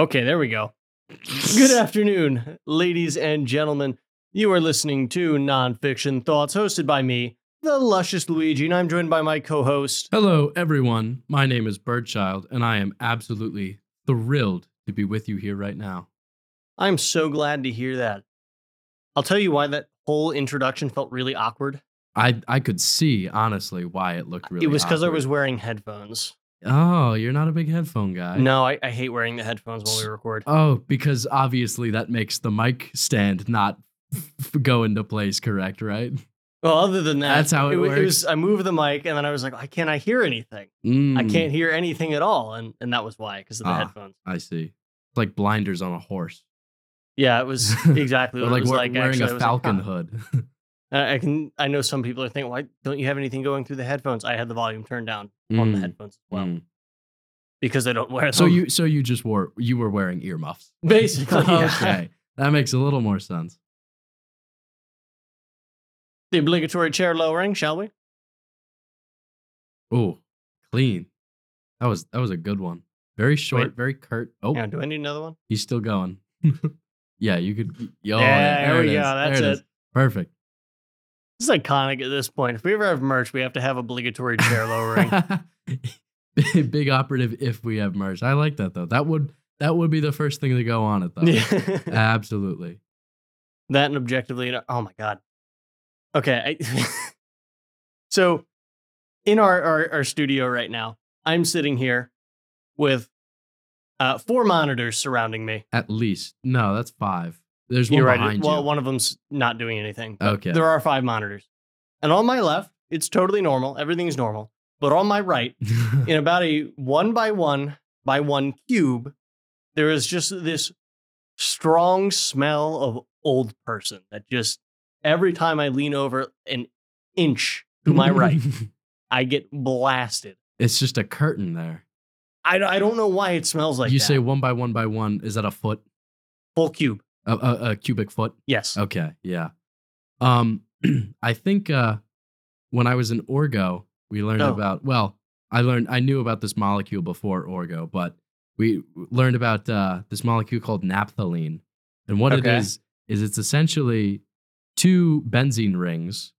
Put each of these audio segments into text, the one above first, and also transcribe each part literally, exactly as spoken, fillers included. Okay, there we go. Good afternoon, ladies and gentlemen. You are listening to Nonfiction Thoughts, hosted by me, the luscious Luigi, and I'm joined by my co-host. Hello, everyone. My name is Birdchild, and I am absolutely thrilled to be with you here right now. I'm so glad to hear that. I'll tell you why that whole introduction felt really awkward. I, I could see, honestly, why it looked really awkward. It was because I was wearing headphones. Oh, you're not a big headphone guy. No, I, I hate wearing the headphones while we record. Oh, because obviously that makes the mic stand not go into place correct, right? Well, other than that, that's how it, it works. It was, I moved the mic and then I was like, I can't I hear anything. Mm. I can't hear anything at all. And and that was why, because of the ah, headphones. I see. It's like blinders on a horse. Yeah, it was exactly what like, it was like. Wearing actually, a falcon like, hood. I can. I know some people are thinking, why don't you have anything going through the headphones? I had the volume turned down mm. on the headphones as well. Mm. Because I don't wear them. So you so you just wore, you were wearing earmuffs. Basically. Yeah. Okay. That makes a little more sense. The obligatory chair lowering, shall we? Oh, clean. That was that was a good one. Very short, Wait. very curt. Oh, yeah, do I need another one? He's still going. Yeah, you could. Oh, yeah, there, there we go. Is. That's there it. it. Perfect. It's iconic at this point. If we ever have merch, we have to have obligatory chair lowering. Big operative if we have merch. I like that, though. That would that would be the first thing to go on it, though. Yeah. Absolutely. That and objectively, oh, my God. Okay. I, so in our, our, our studio right now, I'm sitting here with uh, four monitors surrounding me. At least. No, that's five. There's one You're right. behind well, you. Well, one of them's not doing anything. Okay. There are five monitors. And on my left, it's totally normal. Everything's normal. But on my right, in about a one by one by one cube, there is just this strong smell of old person that just every time I lean over an inch to my right, I get blasted. It's just a curtain there. I, I don't know why it smells like you that. You say one by one by one. Is that a foot? Full cube. A, a, a cubic foot? Yes. Okay, yeah. Um, I think uh, when I was in Orgo, we learned oh. about, well, I learned, I knew about this molecule before Orgo, but we learned about uh, this molecule called naphthalene. And what okay. it is, is it's essentially two benzene rings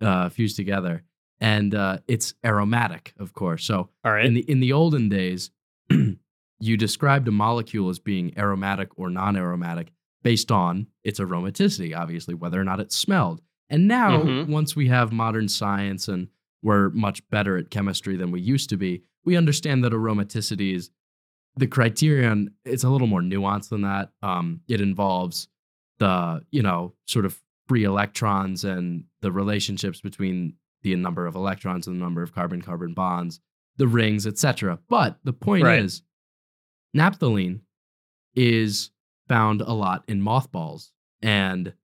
uh, fused together. And uh, it's aromatic, of course. So All right. in the in the olden days, you described a molecule as being aromatic or non-aromatic based on its aromaticity, obviously, whether or not it smelled. And now, mm-hmm. once we have modern science and we're much better at chemistry than we used to be, we understand that aromaticity is the criterion. It's a little more nuanced than that. Um, it involves the, you know, sort of free electrons and the relationships between the number of electrons and the number of carbon-carbon bonds, the rings, et cetera. But the point right. is, naphthalene is found a lot in mothballs, and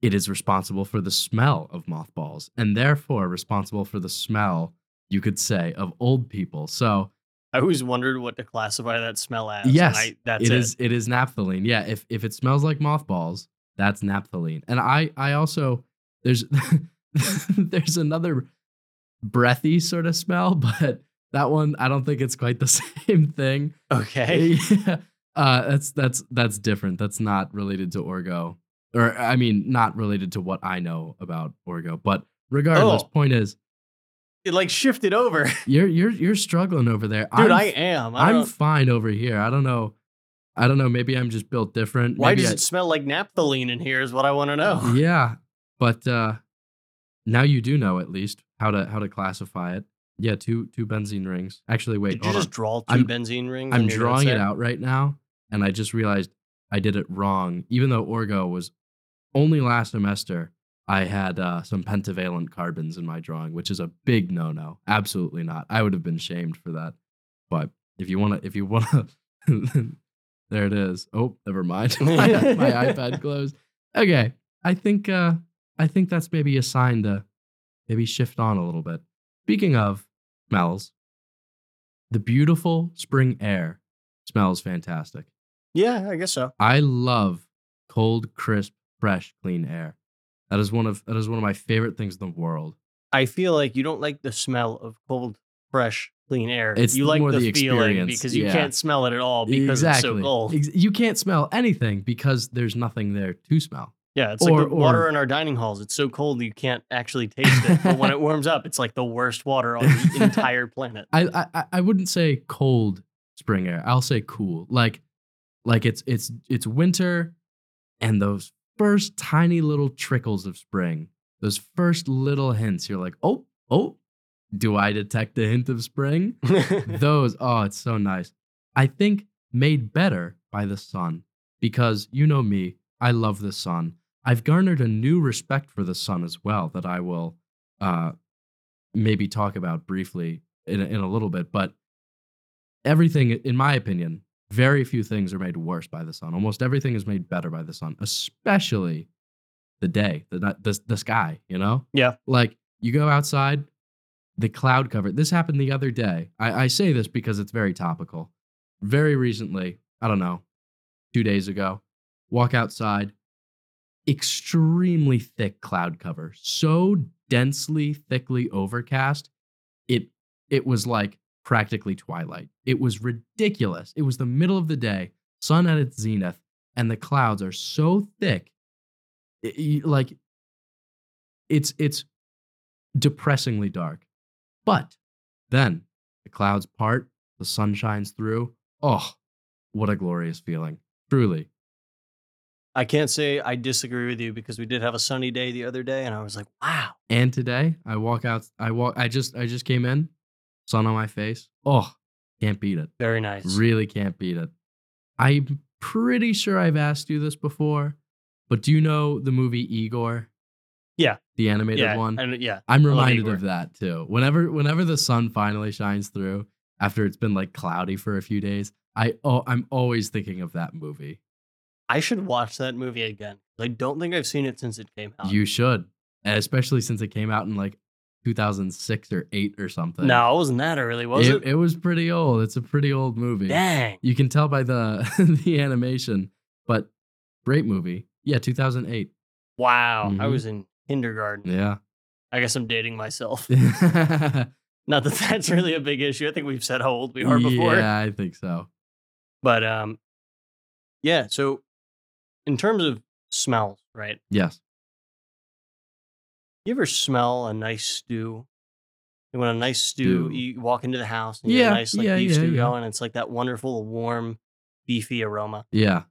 it is responsible for the smell of mothballs, and therefore responsible for the smell, you could say, of old people. So I always wondered what to classify that smell as. Yes, I, that's it, it is. It is naphthalene. Yeah, if if it smells like mothballs, that's naphthalene. And I I also there's there's another breathy sort of smell, but that one I don't think it's quite the same thing. Okay. Yeah. Uh, that's that's that's different. That's not related to Orgo, or I mean, not related to what I know about Orgo. But regardless, oh, point is, it like shifted over. You're you're you're struggling over there, dude. I'm, I am. I I'm don't... fine over here. I don't know. I don't know. Maybe I'm just built different. Why maybe does I... it smell like naphthalene in here? Is what I want to know. Yeah, but uh, now you do know at least how to how to classify it. Yeah, two two benzene rings. Actually, wait. Did you just on. draw two I'm, benzene rings? I'm drawing it out right now. And I just realized I did it wrong. Even though Orgo was only last semester, I had uh, some pentavalent carbons in my drawing, which is a big no-no. Absolutely not. I would have been shamed for that. But if you want to, if you want to, there it is. Oh, never mind. my, my iPad closed. Okay, I think uh, I think that's maybe a sign to maybe shift on a little bit. Speaking of smells, the beautiful spring air smells fantastic. Yeah, I guess so. I love cold, crisp, fresh, clean air. That is one of that is one of my favorite things in the world. I feel like you don't like the smell of cold, fresh, clean air. It's you like more the, the feeling because you yeah. can't smell it at all because exactly. it's so cold. You can't smell anything because there's nothing there to smell. Yeah, it's or, like the or, water in our dining halls. It's so cold you can't actually taste it. But when it warms up, it's like the worst water on the entire planet. I, I I wouldn't say cold spring air. I'll say cool. Like like it's it's it's winter, and those first tiny little trickles of spring, those first little hints, you're like, oh, oh, do I detect a hint of spring? Those, oh, it's so nice. I think made better by the sun, because you know me, I love the sun. I've garnered a new respect for the sun as well that I will uh, maybe talk about briefly in a, in a little bit. But everything, in my opinion, very few things are made worse by the sun. Almost everything is made better by the sun, especially the day, the the, the sky, you know? Yeah. Like, you go outside, the cloud cover. This happened the other day. I, I say this because it's very topical. Very recently, I don't know, two days ago, walk outside, extremely thick cloud cover, so densely, thickly overcast, it it was like practically twilight. It was ridiculous. It was the middle of the day, sun at its zenith, and the clouds are so thick, it, like it's it's depressingly dark. But then the clouds part, the sun shines through. Oh, what a glorious feeling, truly. I can't say I disagree with you, because we did have a sunny day the other day, and I was like, wow. And today, I walk out, I walk, I just, I just came in, sun on my face. Oh, can't beat it. Very nice. Really can't beat it. I'm pretty sure I've asked you this before, but do you know the movie Igor? Yeah. The animated yeah, one? And, yeah. I'm reminded of that too. Whenever, whenever the sun finally shines through after it's been like cloudy for a few days, I, oh, I'm always thinking of that movie. I should watch that movie again. I don't think I've seen it since it came out. You should, and especially since it came out in like two thousand six or eight or something. No, it wasn't that early, was it? It, it was pretty old. It's a pretty old movie. Dang. You can tell by the the animation, but great movie. Yeah, two thousand eight. Wow. Mm-hmm. I was in kindergarten. Yeah. I guess I'm dating myself. Not that that's really a big issue. I think we've said how old we are before. Yeah, I think so. But um, yeah, so in terms of smells, right? Yes. You ever smell a nice stew? You want a nice stew, stew. You walk into the house and you yeah, get a nice like, yeah, beef yeah, stew yeah. going. It's like that wonderful, warm, beefy aroma. Yeah.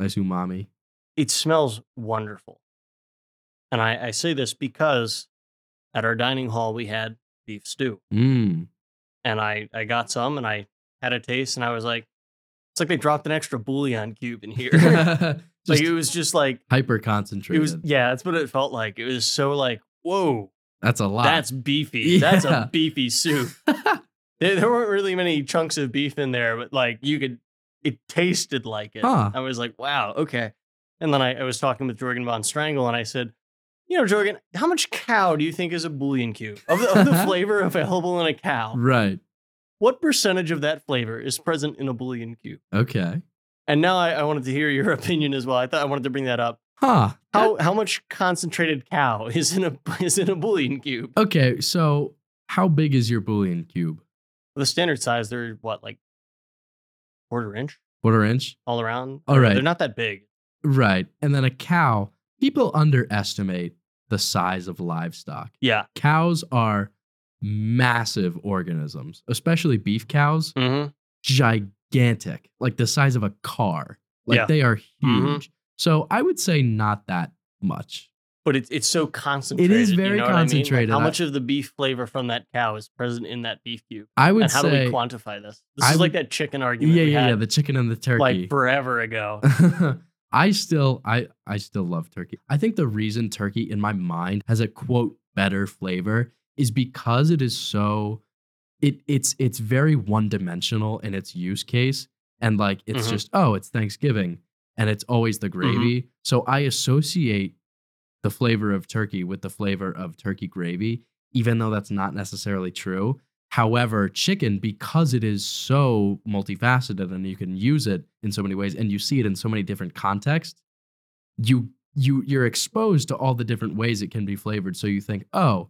Nice umami. It smells wonderful. And I, I say this because at our dining hall, we had beef stew. Mm. And I, I got some and I had a taste and I was like, it's like they dropped an extra bouillon cube in here. Like it was just like hyper concentrated. It was, yeah, that's what it felt like. It was so like, whoa, that's a lot. That's beefy. Yeah. That's a beefy soup. there, there weren't really many chunks of beef in there, but like you could, it tasted like it. Huh. I was like, wow, okay. And then I, I was talking with Jorgen von Strangle, and I said, you know, Jorgen, how much cow do you think is a bouillon cube of the, of the flavor available in a cow? Right. What percentage of that flavor is present in a bouillon cube? Okay. And now I, I wanted to hear your opinion as well. I thought I wanted to bring that up. Huh. How how much concentrated cow is in a is in a bouillon cube? Okay, so how big is your bouillon cube? Well, the standard size, they're what, like quarter inch? Quarter inch? All around? All right. They're not that big. Right. And then a cow, people underestimate the size of livestock. Yeah. Cows are massive organisms, especially beef cows, mm-hmm. gigantic, like the size of a car. Like yeah. they are huge. Mm-hmm. So I would say not that much. But it's it's so concentrated. It is very you know concentrated. I mean? Like how much of the beef flavor from that cow is present in that beef cube? I would. And how say, do we quantify this? This I is would, like that chicken argument. Yeah, we yeah, had yeah. The chicken and the turkey, like forever ago. I still, I I still love turkey. I think the reason turkey in my mind has a quote better flavor is because it is so, it it's it's very one-dimensional in its use case. And like, it's mm-hmm. just, oh, it's Thanksgiving and it's always the gravy. Mm-hmm. So I associate the flavor of turkey with the flavor of turkey gravy, even though that's not necessarily true. However, chicken, because it is so multifaceted and you can use it in so many ways and you see it in so many different contexts, you you you're exposed to all the different ways it can be flavored. So you think, oh,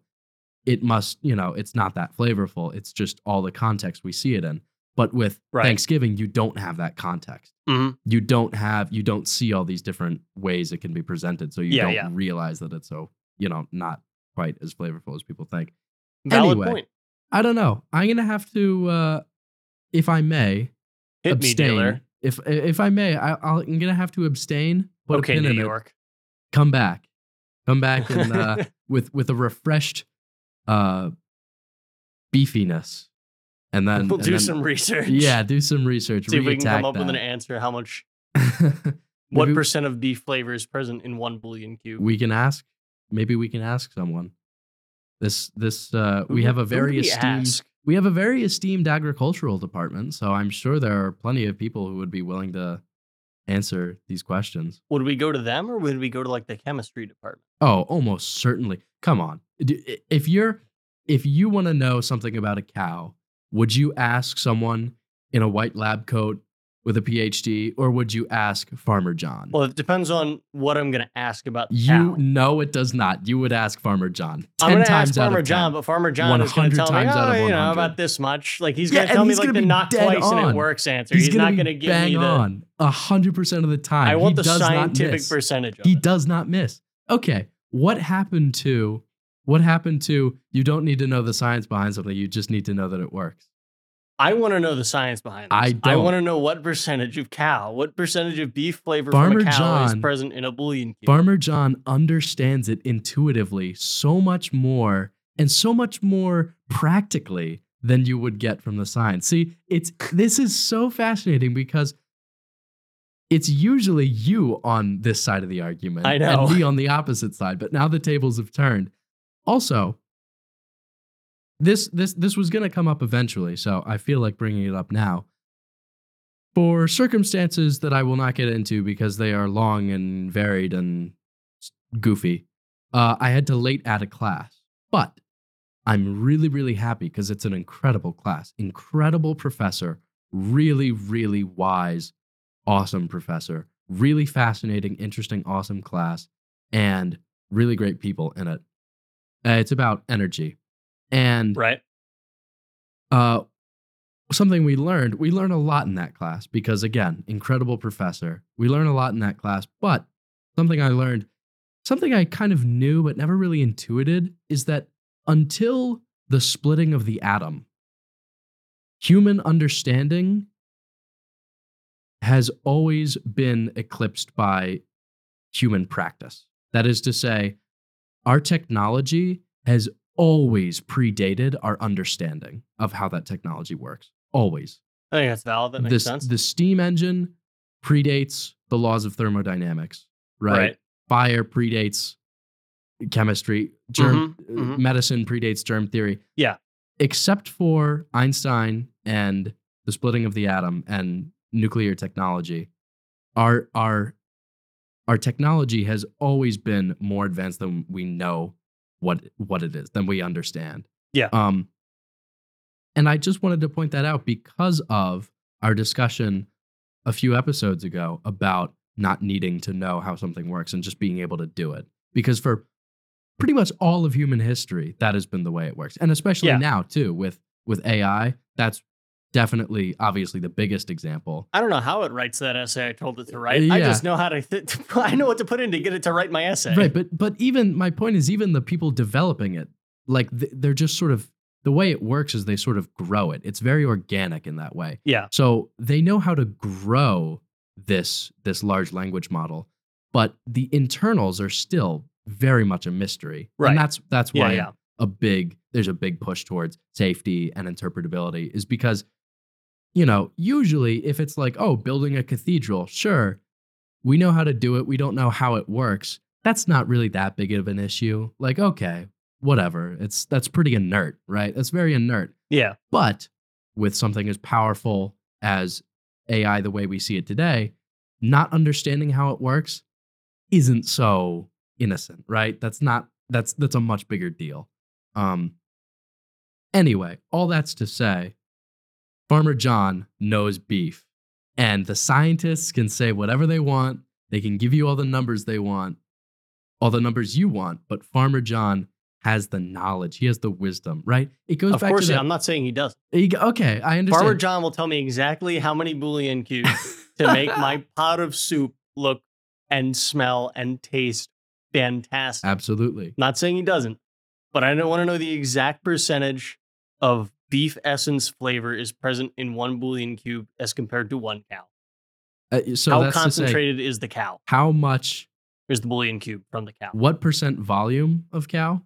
it must, you know, it's not that flavorful. It's just all the context we see it in. But with right. Thanksgiving, you don't have that context. Mm-hmm. You don't have, you don't see all these different ways it can be presented. So you yeah, don't yeah. realize that it's so, you know, not quite as flavorful as people think. Valid anyway, point. I don't know. I'm going to have to, uh, if I may, Hit abstain. Me, dealer. If if I may, I, I'll, I'm going to have to abstain. Put okay, New York. It, come back. Come back and uh, with, with a refreshed uh, beefiness. And then we'll and do then, some research. Yeah, do some research. See if we can come up that. with an answer. How much? What we, percent of beef flavor is present in one bouillon cube? We can ask. Maybe we can ask someone. This this uh, we have a very esteemed ask? we have a very esteemed agricultural department. So I'm sure there are plenty of people who would be willing to answer these questions. Would we go to them or would we go to like the chemistry department? Oh, almost certainly. Come on, if you're if you want to know something about a cow. Would you ask someone in a white lab coat with a P H D, or would you ask Farmer John? Well, it depends on what I'm going to ask about the cow. You know it does not. You would ask Farmer John. ten I'm going to ask Farmer John, but Farmer John is going to tell me, oh, you know, about this much. Like, he's going to yeah, tell me, like, the knock twice and it works answer. He's, he's gonna not going to give me the... on one hundred percent of the time. I want he the does scientific percentage of he it. He does not miss. Okay, what happened to... What happened to, you don't need to know the science behind something, you just need to know that it works? I want to know the science behind this. I don't. I want to know what percentage of cow, what percentage of beef flavor Farmer from a cow John, is present in a bouillon cube. Farmer John understands it intuitively so much more and so much more practically than you would get from the science. See, it's this is so fascinating because it's usually you on this side of the argument I know. and me on the opposite side, but now the tables have turned. Also, this this this was going to come up eventually, so I feel like bringing it up now. For circumstances that I will not get into because they are long and varied and goofy, uh, I had to late add a class. But I'm really, really happy because it's an incredible class. Incredible professor. Really, really wise, awesome professor. Really fascinating, interesting, awesome class. And really great people in it. Uh, it's about energy. And right. uh, something we learned, we learn a lot in that class because, again, incredible professor. We learn a lot in that class, but something I learned, something I kind of knew but never really intuited is that until the splitting of the atom, human understanding has always been eclipsed by human practice. That is to say, our technology has always predated our understanding of how that technology works. Always. I think that's valid. That makes the, sense. The steam engine predates the laws of thermodynamics, right? right. Fire predates chemistry. Germ mm-hmm, mm-hmm. Medicine predates germ theory. Yeah. Except for Einstein and the splitting of the atom and nuclear technology, our our Our technology has always been more advanced than we know what what it is, than we understand. Yeah. Um, and I just wanted to point that out because of our discussion a few episodes ago about not needing to know how something works and just being able to do it. Because for pretty much all of human history, that has been the way it works. And especially yeah. now, too, with, with A I, that's definitely, obviously, the biggest example. I don't know how it writes that essay I told it to write. Yeah. I just know how to, th- I know what to put in to get it to write my essay. Right, but but even, my point is even the people developing it, like th- they're just sort of, the way it works is they sort of grow it. It's very organic in that way. Yeah. So they know how to grow this, this large language model, but the internals are still very much a mystery. Right. And that's, that's why yeah, yeah. a big, there's a big push towards safety and interpretability is because you know, usually if it's like, oh, building a cathedral, sure, we know how to do it. We don't know how it works. That's not really that big of an issue. Like, okay, whatever. It's that's pretty inert, right? That's very inert. Yeah. But with something as powerful as A I, the way we see it today, not understanding how it works isn't so innocent, right? That's not, that's, that's a much bigger deal. Um, anyway, all that's to say, Farmer John knows beef, and the scientists can say whatever they want. They can give you all the numbers they want, all the numbers you want, but Farmer John has the knowledge. He has the wisdom, right? It goes of back course to that. I'm not saying he doesn't. He, okay, I understand. Farmer John will tell me exactly how many Boolean cubes to make my pot of soup look and smell and taste fantastic. Absolutely. Not saying he doesn't, but I don't want to know the exact percentage of beef essence flavor is present in one Boolean cube as compared to one cow. Uh, so how concentrated say, is the cow? How much is the Boolean cube from the cow? What percent volume of cow?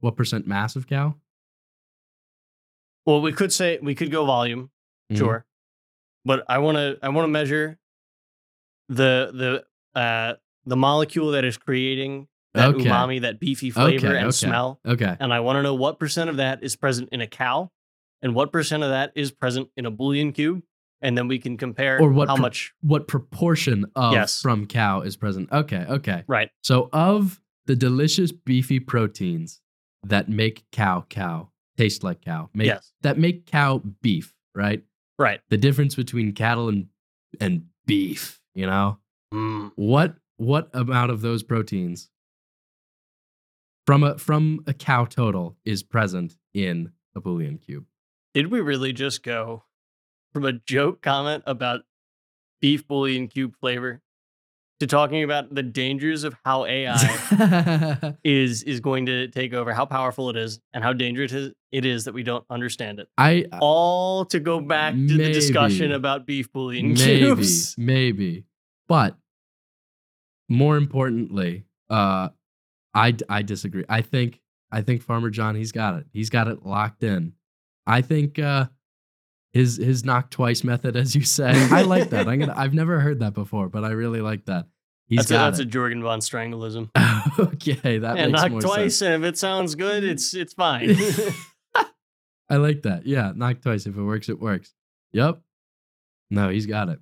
What percent mass of cow? Well, we could say we could go volume, mm. sure, but I want to I want to measure the the uh, the molecule that is creating that okay. umami, that beefy flavor okay, and okay. smell. Okay, and I want to know what percent of that is present in a cow, and what percent of that is present in a Boolean cube. And then we can compare or what how pro- much... What proportion of yes. from cow is present. Okay, okay. Right. So of the delicious beefy proteins that make cow cow, taste like cow, make, yes. that make cow beef, right? Right. The difference between cattle and and beef, you know? Mm. What what amount of those proteins from a, from a cow total is present in a Boolean cube? Did we really just go... from a joke comment about beef Boolean cube flavor to talking about the dangers of how A I is is going to take over, how powerful it is, and how dangerous it is that we don't understand it. I all to go back maybe, to the discussion about beef Boolean maybe, cubes. Maybe, but more importantly, uh, I I disagree. I think I think Farmer John, he's got it. He's got it locked in. I think. Uh, His his knock twice method, as you say. I like that. I'm gonna, I've never heard that before, but I really like that. He's that's got a, that's it. a Jorgen von Strangelism. Okay, that yeah, makes knock more twice, sense. And if it sounds good, it's it's fine. I like that. Yeah, knock twice. If it works, it works. Yep. No, he's got it.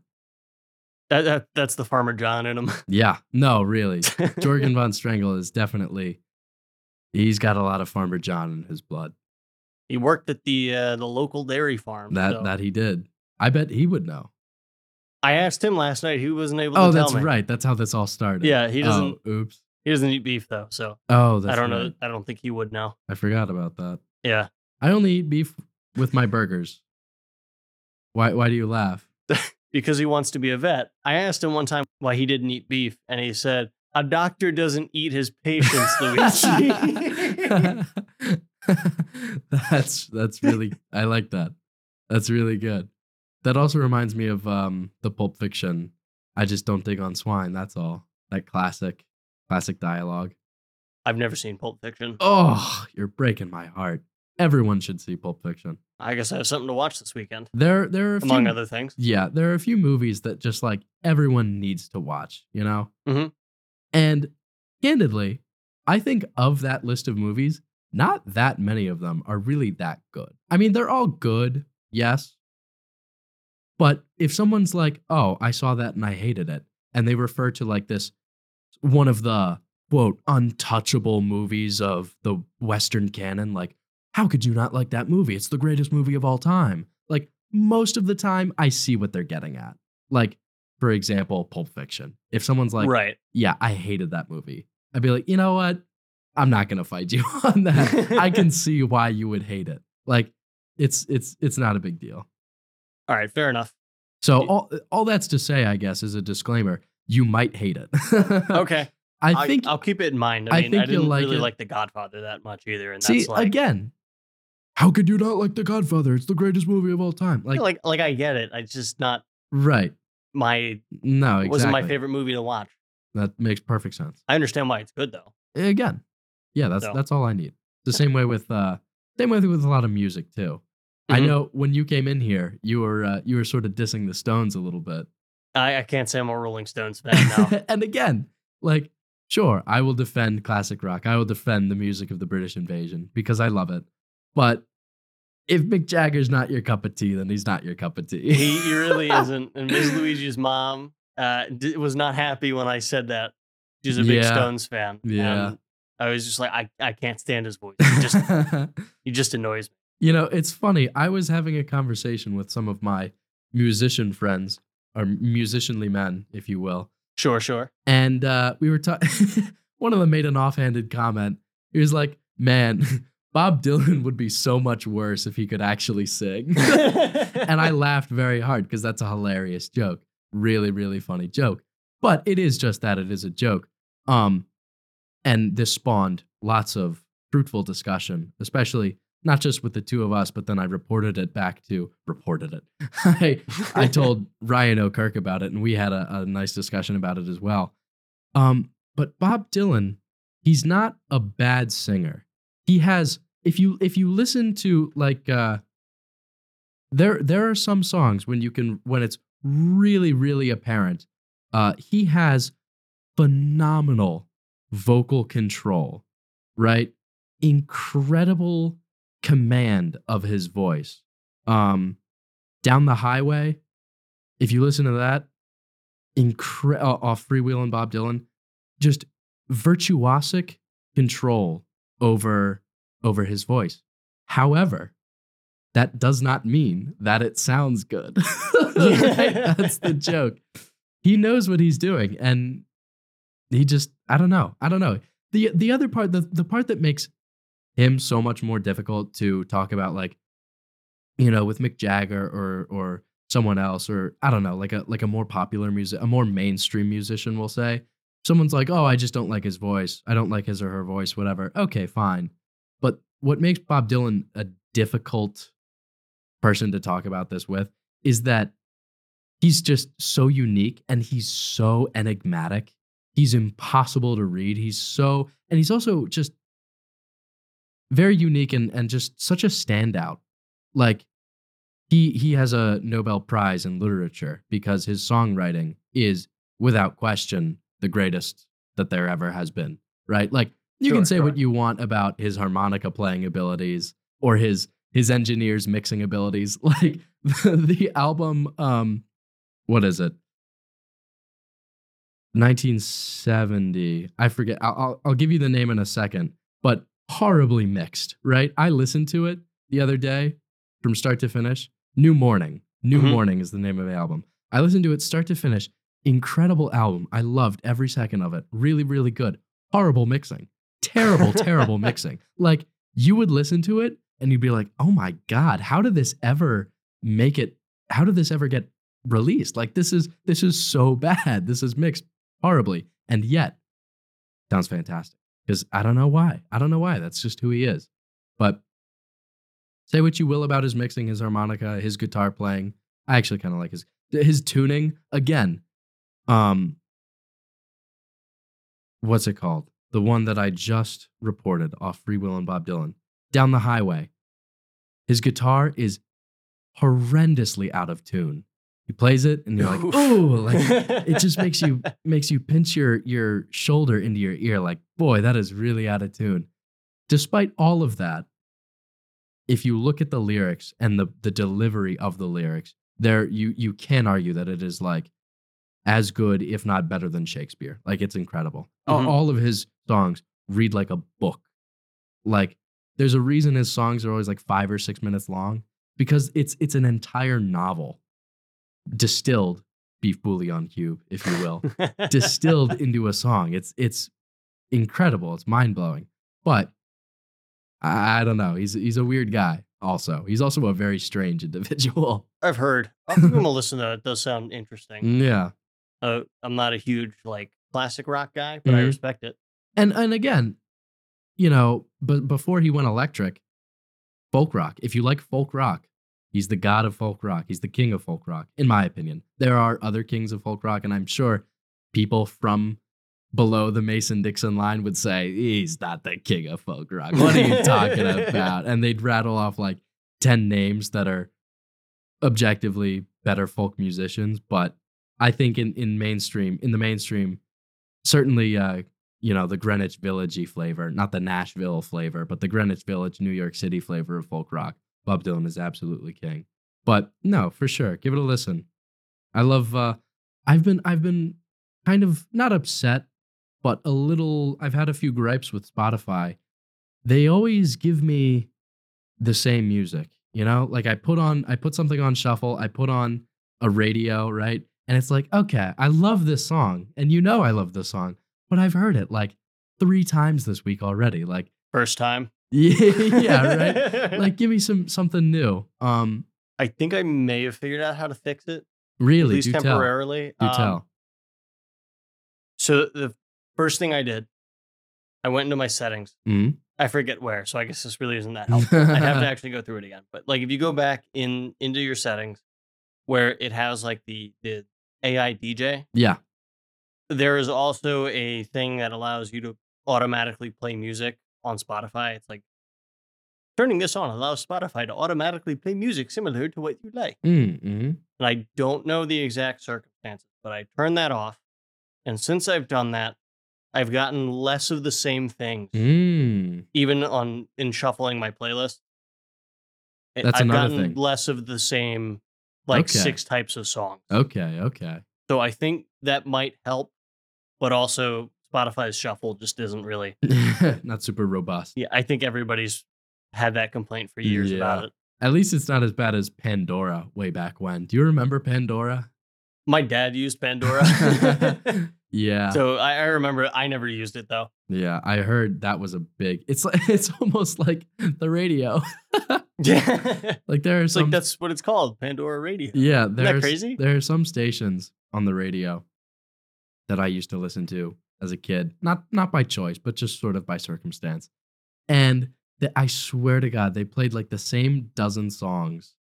That, that that's the Farmer John in him. Yeah. No, really. Jorgen von Strangle is definitely. He's got a lot of Farmer John in his blood. He worked at the uh, the local dairy farm. That so. that he did. I bet he would know. I asked him last night. He wasn't able oh, to tell me. Oh, that's right. That's how this all started. Yeah, he doesn't. Oh, oops. He doesn't eat beef though. So. Oh, that's I don't right. know. I don't think he would know. I forgot about that. Yeah. I only eat beef with my burgers. Why? Why do you laugh? Because he wants to be a vet. I asked him one time why he didn't eat beef, and he said, "A doctor doesn't eat his patients, Luigi." that's that's really I like that. That's really good. That also reminds me of um, the Pulp Fiction. I just don't dig on swine. That's all. That classic, classic dialogue. I've never seen Pulp Fiction. Oh, you're breaking my heart. Everyone should see Pulp Fiction. I guess I have something to watch this weekend. There, there are a among few, other things. Yeah, there are a few movies that just like everyone needs to watch. You know, mm-hmm. and candidly, I think of that list of movies. Not that many of them are really that good. I mean, they're all good, yes. But if someone's like, oh, I saw that and I hated it, and they refer to like this, one of the, quote, untouchable movies of the Western canon, like, how could you not like that movie? It's the greatest movie of all time. Like, most of the time, I see what they're getting at. Like, for example, Pulp Fiction. If someone's like, right. yeah, I hated that movie, I'd be like, you know what? I'm not going to fight you on that. I can see why you would hate it. Like, it's it's it's not a big deal. All right, fair enough. So all all that's to say, I guess, is a disclaimer. You might hate it. Okay. I, I think I'll keep it in mind. I, I mean, think I didn't like really it. like The Godfather that much either. And see, that's like, again, how could you not like The Godfather? It's the greatest movie of all time. Like, like, like I get it. It's just not right. My no, exactly. wasn't my favorite movie to watch. That makes perfect sense. I understand why it's good though. Again. Yeah, that's so. that's all I need. The same way with uh, same way with a lot of music too. Mm-hmm. I know when you came in here, you were uh, you were sort of dissing the Stones a little bit. I, I can't say I'm a Rolling Stones fan now. And again, like, sure, I will defend classic rock. I will defend the music of the British Invasion because I love it. But if Mick Jagger's not your cup of tea, then he's not your cup of tea. he, he really isn't. And Miz Luigi's mom uh, d- was not happy when I said that. She's a big yeah. Stones fan. Yeah. Um, I was just like, I, I can't stand his voice. He just, he just annoys me. You know, it's funny. I was having a conversation with some of my musician friends, or musicianly men, if you will. Sure, sure. And uh, we were talking, one of them made an offhanded comment. He was like, man, Bob Dylan would be so much worse if he could actually sing. And I laughed very hard because that's a hilarious joke. Really, really funny joke. But it is just that, it is a joke. Um, and this spawned lots of fruitful discussion, especially not just with the two of us, but then I reported it back to, reported it. I, I told Ryan O'Kirk about it, and we had a, a nice discussion about it as well. Um, but Bob Dylan, he's not a bad singer. He has, if you if you listen to, like, uh, there there are some songs when you can, when it's really, really apparent, uh, he has phenomenal vocal control, right? Incredible command of his voice. Um, Down the Highway, if you listen to that, incre- off Freewheel and Bob Dylan, just virtuosic control over over his voice. However, that does not mean that it sounds good. Right? That's the joke. He knows what he's doing, and he just, I don't know. I don't know. The the other part, the, the part that makes him so much more difficult to talk about, like, you know, with Mick Jagger or or someone else, or I don't know, like a like a more popular music, a more mainstream musician will say. Someone's like, oh, I just don't like his voice. I don't like his or her voice, whatever. Okay, fine. But what makes Bob Dylan a difficult person to talk about this with is that he's just so unique, and he's so enigmatic. He's impossible to read. He's so, and he's also just very unique and, and just such a standout. Like, he he has a Nobel Prize in literature because his songwriting is, without question, the greatest that there ever has been, right? Like, you sure, can say sure. what you want about his harmonica playing abilities or his his engineer's mixing abilities. Like, the, the album, um, what is it? nineteen seventy. I forget. I'll, I'll I'll give you the name in a second. But horribly mixed, right? I listened to it the other day from start to finish. New Morning. New mm-hmm. Morning is the name of the album. I listened to it start to finish. Incredible album. I loved every second of it. Really, really good. Horrible mixing. Terrible, terrible mixing. Like, you would listen to it and you'd be like, oh my God, how did this ever make it? How did this ever get released? Like, this is this is so bad. This is mixed horribly. And yet, sounds fantastic. Because I don't know why. I don't know why. That's just who he is. But say what you will about his mixing, his harmonica, his guitar playing. I actually kind of like his his tuning. Again, Um, what's it called? The one that I just reported off Freewheel and Bob Dylan, Down the Highway. His guitar is horrendously out of tune. He plays it, and you're like, "Ooh!" Like, it just makes you makes you pinch your your shoulder into your ear. Like, boy, that is really out of tune. Despite all of that, if you look at the lyrics and the the delivery of the lyrics, there you you can argue that it is like as good, if not better than Shakespeare. Like, it's incredible. Mm-hmm. All of his songs read like a book. Like, there's a reason his songs are always like five or six minutes long, because it's it's an entire novel distilled, beef bouillon cube, if you will, distilled into a song. It's it's incredible. It's mind blowing. But I, I don't know. He's he's a weird guy. Also, he's also a very strange individual. I've heard. I'm going to listen to it. It does sound interesting. Yeah. Uh, I'm not a huge, like, classic rock guy, but mm-hmm. I respect it. And and again, you know, but before he went electric, folk rock. If you like folk rock, he's the god of folk rock. He's the king of folk rock, in my opinion. There are other kings of folk rock, and I'm sure people from below the Mason-Dixon line would say, he's not the king of folk rock. What are you talking about? And they'd rattle off like ten names that are objectively better folk musicians, but I think in, in mainstream, in the mainstream, certainly, uh, you know, the Greenwich Village-y flavor, not the Nashville flavor, but the Greenwich Village, New York City flavor of folk rock. Bob Dylan is absolutely king. But no, for sure, give it a listen. I love. Uh, I've been, I've been kind of not upset, but a little. I've had a few gripes with Spotify. They always give me the same music. You know, like I put on, I put something on shuffle. I put on a radio, right? And it's like, okay, I love this song. And you know I love this song, but I've heard it like three times this week already. Like, First time. Yeah, right? Like, give me some something new. Um, I think I may have figured out how to fix it. Really? At least Do temporarily. Tell. Do um, tell. So the first thing I did, I went into my settings. Mm-hmm. I forget where, so I guess this really isn't that helpful. I'd have to actually go through it again. But like, if you go back in into your settings where it has like the, the A I D J. Yeah. There is also a thing that allows you to automatically play music on Spotify. It's like, turning this on allows Spotify to automatically play music similar to what you like. Mm-hmm. And I don't know the exact circumstances, but I turned that off. And since I've done that, I've gotten less of the same things, mm. even on in shuffling my playlist. That's I've another gotten thing. Less of the same, like okay. six types of songs. Okay, okay. So I think that might help, but also Spotify's shuffle just isn't really not super robust. Yeah, I think everybody's had that complaint for years yeah. about it. At least it's not as bad as Pandora way back when. Do you remember Pandora? My dad used Pandora. Yeah. So I, I remember I never used it though. Yeah, I heard that was a big. It's like it's almost like the radio. Yeah. Like there are some. Like that's what it's called, Pandora Radio. Yeah. Isn't that crazy? There are some stations on the radio that I used to listen to as a kid, not not by choice, but just sort of by circumstance. And the, I swear to God, they played like the same dozen songs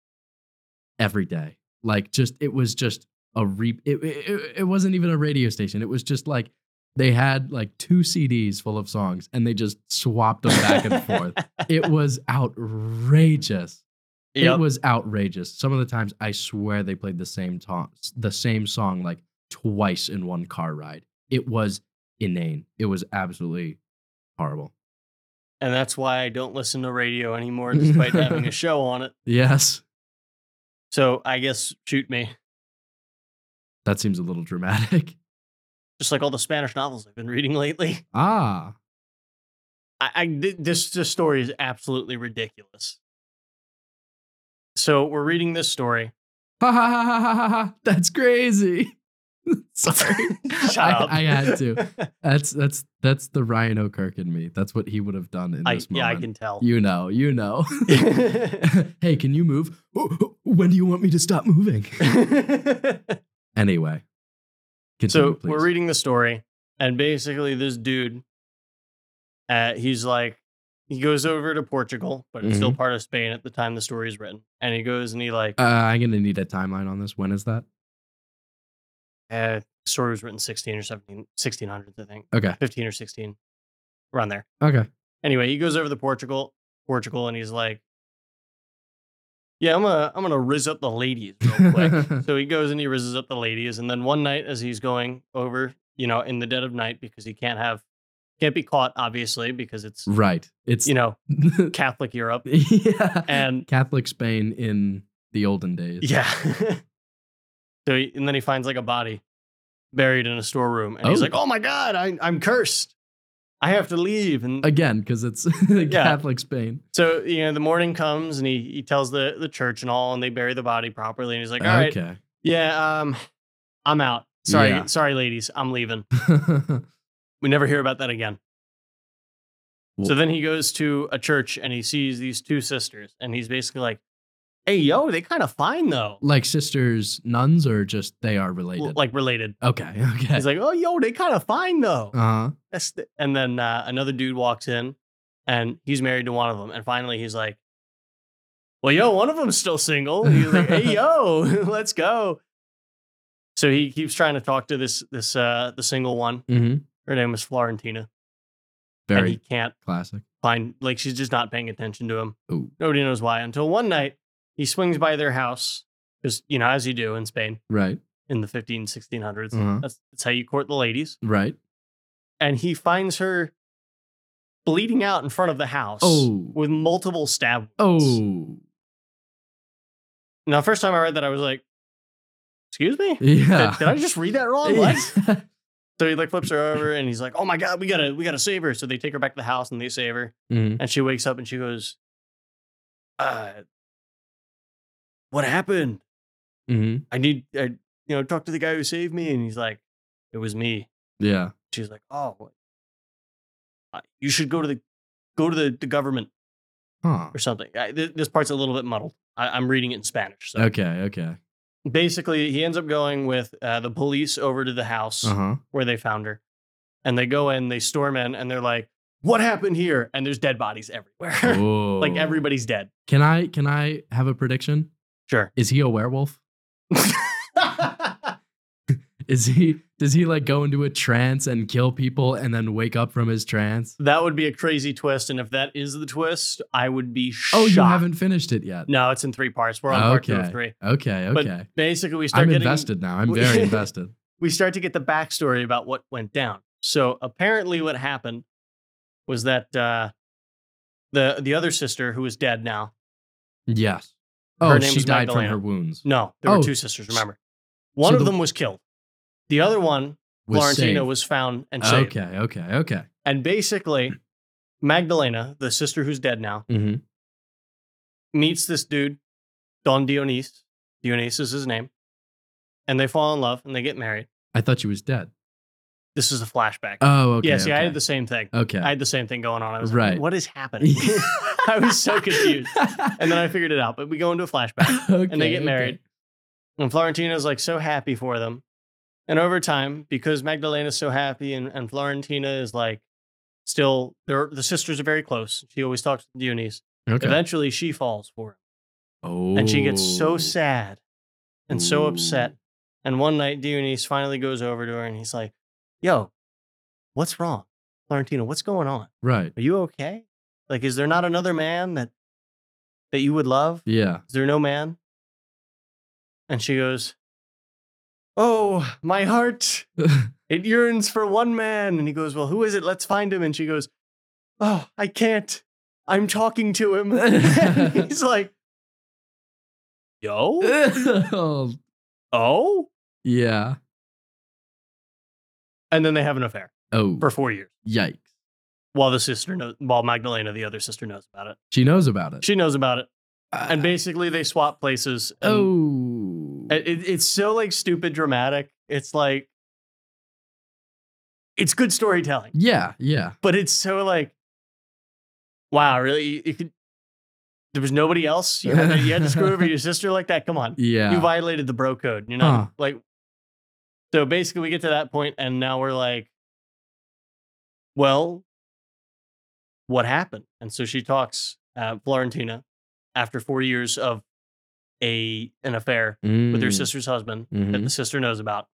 every day. Like just it was just. A re- it, it it wasn't even a radio station. It was just like they had like two C Ds full of songs and they just swapped them back and forth. It was outrageous. Yep. It was outrageous. Some of the times I swear they played the same to- the same song like twice in one car ride. It was inane. It was absolutely horrible. And that's why I don't listen to radio anymore despite having a show on it. Yes. So I guess shoot me. That seems a little dramatic. Just like all the Spanish novels I've been reading lately. Ah. I, I this, this story is absolutely ridiculous. So we're reading this story. Ha ha ha ha ha ha. That's crazy. Sorry. Shut I, up. I had to. That's that's that's the Ryan O'Kirk in me. That's what he would have done in I, this moment. Yeah, I can tell. You know, you know. Hey, can you move? When do you want me to stop moving? Anyway, continue, so please. We're reading the story, and basically this dude, uh, he's like, he goes over to Portugal, but it's mm-hmm. still part of Spain at the time the story is written. And he goes and he like... Uh, I'm going to need a timeline on this. When is that? Uh, the story was written sixteen or seventeen, sixteen hundreds, I think. Okay. fifteen or sixteen, around there. Okay. Anyway, he goes over to Portugal, Portugal, and he's like, yeah, I'm gonna I'm gonna rizz up the ladies real quick. So he goes and he rizzes up the ladies, and then one night as he's going over, you know, in the dead of night because he can't have can't be caught, obviously, because it's right. It's you know Catholic Europe. Yeah. And Catholic Spain in the olden days. Yeah. So he, and then he finds like a body buried in a storeroom, and oh. he's like, "Oh my God, I, I'm cursed. I have to leave." And again, because it's Catholic yeah. Spain. So, you know, the morning comes and he, he tells the, the church and all, and they bury the body properly. And he's like, all right, okay. yeah, um, I'm out. Sorry, yeah. sorry, ladies, I'm leaving. We never hear about that again. Well, so then he goes to a church and he sees these two sisters, and he's basically like, hey, yo, they kind of fine, though. Like sisters, nuns, or just they are related? Like related. Okay, okay. He's like, oh, yo, they kind of fine, though. Uh-huh. That's the- and then uh, another dude walks in, and he's married to one of them. And finally, he's like, well, yo, one of them's still single. And he's like, hey, yo, let's go. So he keeps trying to talk to this, this uh, the single one. Mm-hmm. Her name is Florentina. Very and he can't classic. Find, like, she's just not paying attention to him. Ooh. Nobody knows why. Until one night, he swings by their house, because, you know, as you do in Spain. Right. In the fifteen hundreds, sixteen hundreds. Uh-huh. That's, that's how you court the ladies. Right. And he finds her bleeding out in front of the house oh. with multiple stab wounds. Oh. Now, first time I read that, I was like, excuse me? Yeah. Did, did I just read that wrong? What? So he like flips her over and he's like, oh my God, we gotta, we gotta save her. So they take her back to the house and they save her. Mm-hmm. And she wakes up and she goes, uh, what happened? Mm-hmm. I need, I, you know, talk to the guy who saved me. And he's like, it was me. Yeah. She's like, oh, you should go to the Go to the, the government huh. or something. I, th- this part's a little bit muddled. I, I'm reading it in Spanish. So. Okay, okay. Basically, he ends up going with uh, the police over to the house uh-huh. where they found her. And they go in, they storm in, and they're like, what happened here? And there's dead bodies everywhere. Like, everybody's dead. Can I can I have a prediction? Sure. Is he a werewolf? Is he? Does he, like, go into a trance and kill people and then wake up from his trance? That would be a crazy twist, and if that is the twist, I would be shocked. Oh, you haven't finished it yet? No, it's in three parts. We're on okay. part two of three. Okay, okay. But basically, we start I'm getting... I'm invested now. I'm very invested. We start to get the backstory about what went down. So, apparently, what happened was that uh, the the other sister, who is dead now... Yes. Oh, her name she died Magdalena. From her wounds. No, there oh. were two sisters, remember. One so of the... them was killed. The other one, was Florentina, saved. was found and saved. Okay, okay, okay. And basically, Magdalena, the sister who's dead now, mm-hmm. meets this dude, Don Dionis. Dionis is his name. And they fall in love and they get married. I thought she was dead. This is a flashback. Oh, okay. Yeah, see, okay. I had the same thing. Okay. I had the same thing going on. I was right. like, what is happening? I was so confused. And then I figured it out. But we go into a flashback okay, and they get married. Okay. And Florentina's like so happy for them. And over time, because Magdalena's so happy and, and Florentina is like still, the sisters are very close. She always talks to Dionis. Okay. Eventually, she falls for him. Oh. And she gets so sad and so Ooh. upset. And one night, Dionis finally goes over to her and he's like, yo, what's wrong? Florentina, what's going on? Right. Are you okay? Like, is there not another man that that you would love? Yeah. Is there no man? And she goes... oh, my heart, it yearns for one man. And he goes, well, who is it? Let's find him. And she goes, oh, I can't. I'm talking to him. And he's like, yo? Oh? Yeah. And then they have an affair oh. for four years. Yikes. While the sister knows, while Magdalena, the other sister, knows about it. She knows about it. She knows about it. Uh, and basically they swap places. And oh. It, it's so like stupid dramatic. It's like, it's good storytelling. Yeah, yeah. But it's so like, wow, really? You could, there was nobody else? You had, to, you had to screw over your sister like that? Come on. Yeah. You violated the bro code, you know? Huh. Like, so basically we get to that point and now we're like, well, what happened? And so she talks, uh, Florentina, after four years of A an affair mm. with her sister's husband mm-hmm. that the sister knows about.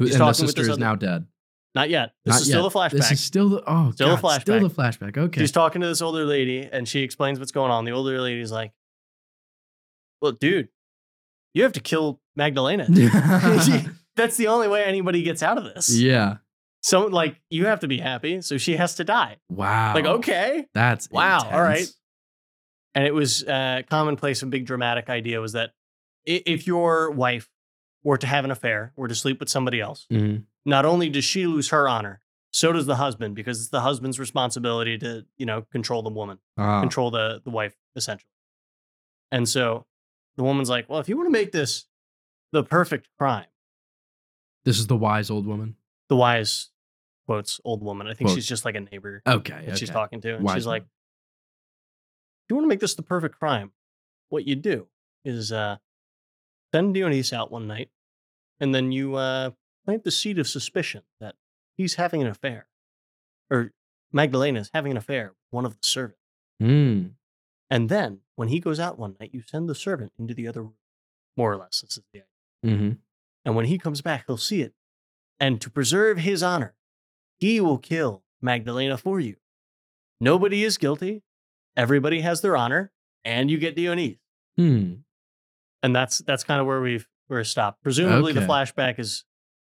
She's and the sister is other... now dead. Not yet. This Not is yet. still a flashback. This is still the oh, still God, a flashback. Still the flashback. Okay. She's talking to this older lady, and she explains what's going on. The older lady's like, "Well, dude, you have to kill Magdalena. That's the only way anybody gets out of this." Yeah. So, like, you have to be happy. So she has to die. Wow. Like, okay, that's wow. Intense. All right. And it was uh, commonplace, a big dramatic idea was that if your wife were to have an affair, were to sleep with somebody else, mm-hmm. not only does she lose her honor, so does the husband, because it's the husband's responsibility to, you know, control the woman, ah. control the, the wife, essentially. And so the woman's like, well, if you want to make this the perfect crime. This is the wise old woman? The wise, quotes, old woman. I think quotes. She's just like a neighbor okay, that okay. she's talking to. And wise she's woman. Like, if you want to make this the perfect crime, what you do is uh, send Dionis out one night, and then you uh, plant the seed of suspicion that he's having an affair, or Magdalena is having an affair with one of the servants. Mm. And then, when he goes out one night, you send the servant into the other room, more or less. This is the idea. Mm-hmm. And when he comes back, he'll see it. And to preserve his honor, he will kill Magdalena for you. Nobody is guilty. Everybody has their honor, and you get Dionis. Hmm. And that's that's kind of where we've we're stopped. Presumably, okay. the flashback is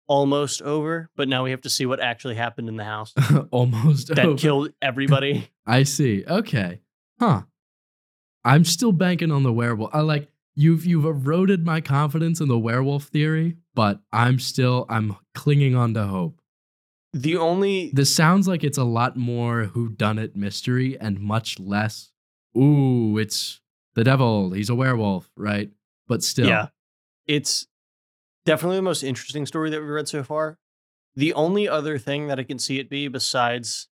almost over, but now we have to see what actually happened in the house. almost that over. Killed everybody. I see. Okay. Huh. I'm still banking on the werewolf. I like you've you've eroded my confidence in the werewolf theory, but I'm still I'm clinging on to hope. The only this sounds like it's a lot more whodunit mystery and much less. Ooh, it's the devil. He's a werewolf, right? But still, yeah, it's definitely the most interesting story that we've read so far. The only other thing that I can see it be besides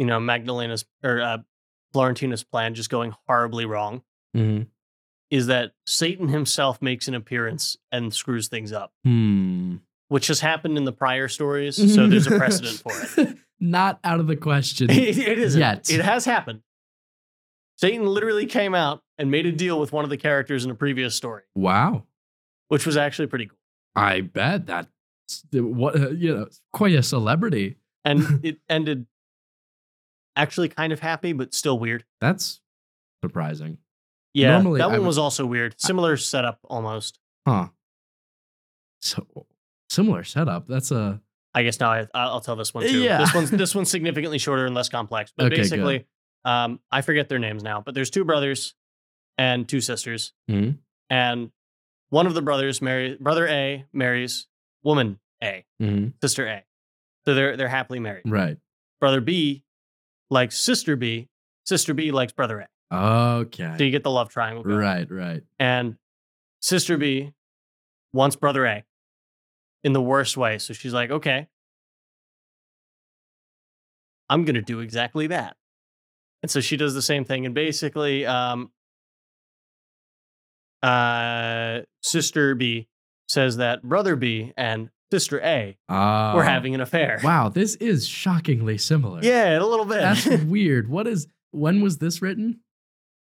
you know, Magdalena's or uh, Florentina's plan just going horribly wrong, mm-hmm. is that Satan himself makes an appearance and screws things up, hmm. which has happened in the prior stories. So there's a precedent for it. Not out of the question. It, it isn't. Yet. It has happened. Satan literally came out and made a deal with one of the characters in a previous story. Wow. Which was actually pretty cool. I bet that what uh, you know, quite a celebrity. And it ended actually kind of happy, but still weird. That's surprising. Yeah, normally that I one would, was also weird. Similar I, setup almost. Huh. So similar setup. That's a. I guess now I, I'll tell this one too. Yeah. This one's this one's significantly shorter and less complex. But okay, basically, good. um, I forget their names now. But there's two brothers and two sisters, mm-hmm. and one of the brothers marries brother A marries woman A, mm-hmm. sister A. So they're they're happily married. Right. Brother B likes sister B. Sister B likes brother A. Okay. So you get the love triangle going. Right, right. And sister B wants brother A in the worst way. So she's like, okay, I'm going to do exactly that. And so she does the same thing. And basically, um, uh, sister B says that brother B and sister A uh, were having an affair. Wow, this is shockingly similar. Yeah, a little bit. That's weird. What is, when was this written?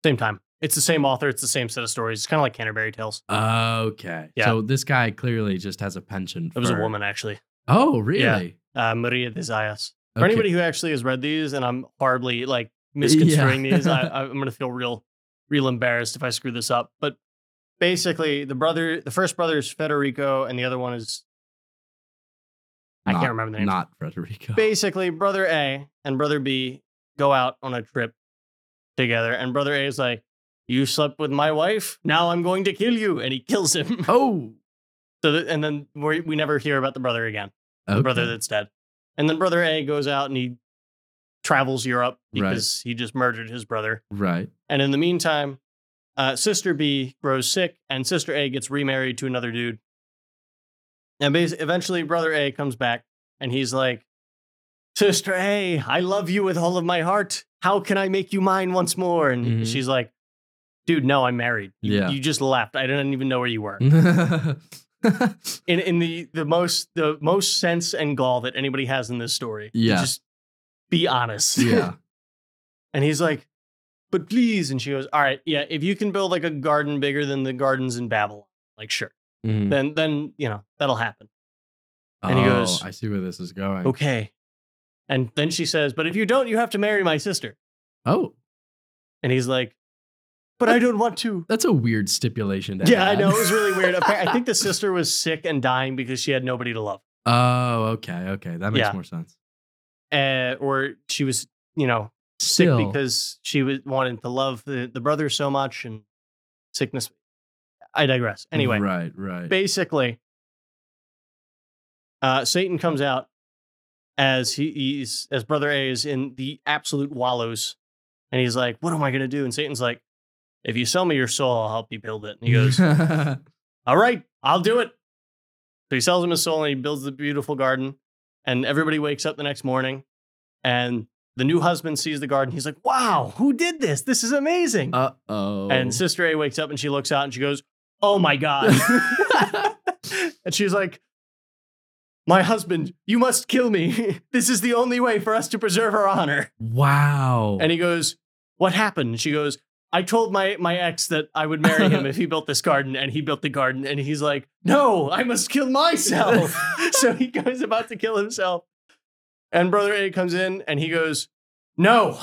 Same time. It's the same author. It's the same set of stories. It's kind of like Canterbury Tales. Okay. Yeah. So this guy clearly just has a penchant for... It was a woman, actually. Oh, really? Yeah. Uh, Maria de Zayas. Okay. For anybody who actually has read these, and I'm horribly like misconstruing yeah. these, I, I'm going to feel real real embarrassed if I screw this up. But basically, the brother, the first brother is Federico, and the other one is... Not, I can't remember the name. Not Federico. Basically, brother A and brother B go out on a trip together, and brother A is like, you slept with my wife. Now I'm going to kill you. And he kills him. Oh. So, th- and then we we never hear about the brother again. Okay. The brother that's dead. And then brother A goes out and he travels Europe because right. he just murdered his brother. Right. And in the meantime, uh, sister B grows sick and sister A gets remarried to another dude. And basically, eventually brother A comes back and he's like, sister A, I love you with all of my heart. How can I make you mine once more? And mm-hmm. she's like, dude, no, I'm married. You, yeah. you just left. I didn't even know where you were. in in the, the most the most sense and gall that anybody has in this story. Yeah. Just be honest. Yeah. And he's like, but please. And she goes, all right, yeah, if you can build like a garden bigger than the gardens in Babylon, like, sure. Mm. Then, then you know, that'll happen. And oh, he goes, I see where this is going. Okay. And then she says, but if you don't, you have to marry my sister. Oh. And he's like, but I don't want to. That's a weird stipulation to have. Yeah, I know. It was really weird. I think the sister was sick and dying because she had nobody to love. Oh, okay. Okay. That makes yeah. more sense. Uh, or she was, you know, Still. sick because she was wanted to love the, the brother so much and sickness. I digress. Anyway. Right, right. Basically, uh, Satan comes out as he, he's, as brother A is in the absolute wallows. And he's like, what am I going to do? And Satan's like, if you sell me your soul, I'll help you build it. And he goes, all right, I'll do it. So he sells him his soul and he builds the beautiful garden. And everybody wakes up the next morning. And the new husband sees the garden. He's like, wow, who did this? This is amazing. Uh-oh. And sister A wakes up and she looks out and she goes, oh my God. And she's like, my husband, you must kill me. This is the only way for us to preserve our honor. Wow. And he goes, what happened? And she goes, I told my, my ex that I would marry him if he built this garden, and he built the garden, and he's like, no, I must kill myself. So he goes about to kill himself. And brother A comes in and he goes, no,